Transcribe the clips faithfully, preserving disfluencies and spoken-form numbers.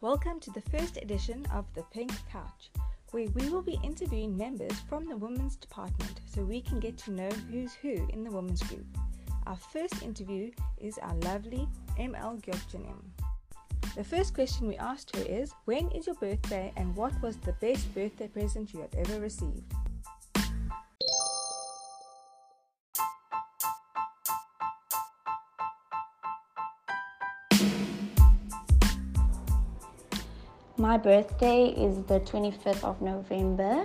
Welcome to the first edition of The Pink Couch, where we will be interviewing members from the women's department so we can get to know who's who in the women's group. Our first interview is our lovely M L Gyorgyenem. The first question we asked her is, when is your birthday and what was the best birthday present you have ever received? My birthday is the twenty-fifth of November.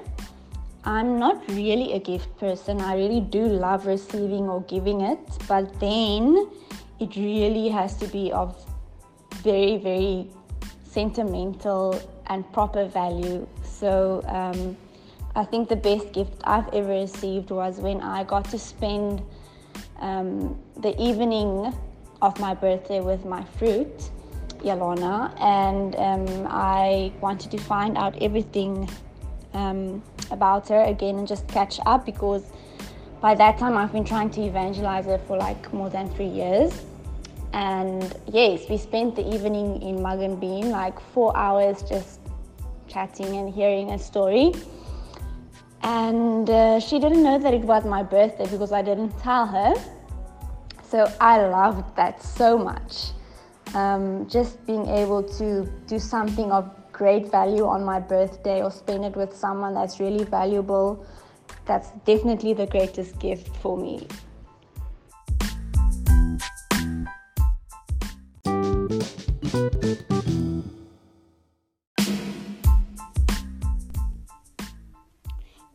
I'm not really a gift person. I really do love receiving or giving it, but then it really has to be of very, very sentimental and proper value. So um, I think the best gift I've ever received was when I got to spend um, the evening of my birthday with my fruit, Yalana, and um, I wanted to find out everything um, about her again and just catch up, because by that time I've been trying to evangelize her for like more than three years. And yes, we spent the evening in Mug and Bean, like four hours just chatting and hearing her story. And uh, she didn't know that it was my birthday because I didn't tell her. So I loved that so much. Um, just being able to do something of great value on my birthday or spend it with someone that's really valuable, that's definitely the greatest gift for me.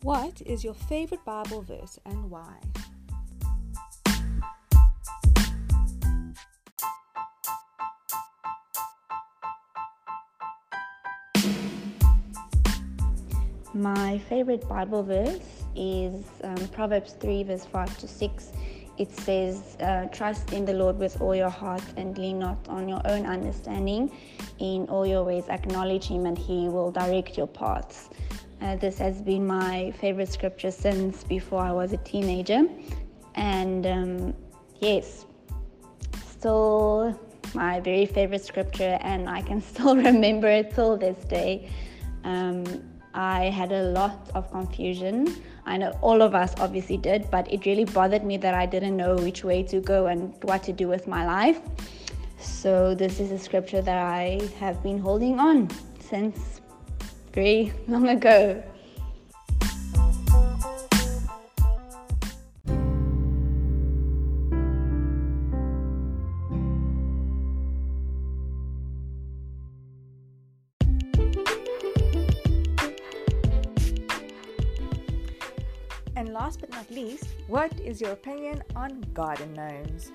What is your favorite Bible verse and why? My favorite Bible verse is um, Proverbs three, verse five to six. It says, uh, trust in the Lord with all your heart and lean not on your own understanding. In all your ways acknowledge him and he will direct your paths. Uh, this has been my favorite scripture since before I was a teenager. And um, yes, still my very favorite scripture, and I can still remember it till this day. Um, I had a lot of confusion. I know all of us obviously did, but it really bothered me that I didn't know which way to go and what to do with my life. So this is a scripture that I have been holding on since very long ago. And last but not least, what is your opinion on garden gnomes?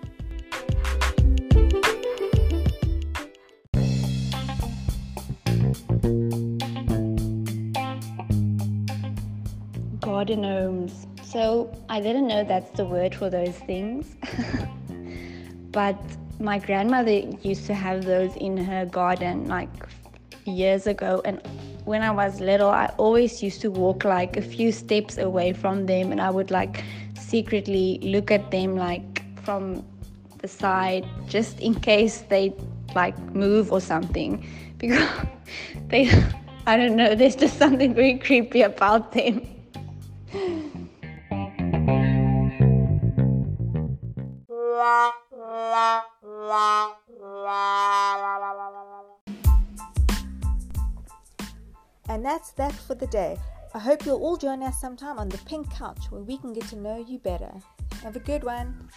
Garden gnomes. So I didn't know that's the word for those things. But my grandmother used to have those in her garden like years ago, and when I was little, I always used to walk like a few steps away from them, and I would like secretly look at them like from the side, just in case they like move or something, because they, I don't know, there's just something very creepy about them. And that's that for the day. I hope you'll all join us sometime on The Pink Couch, where we can get to know you better. Have a good one.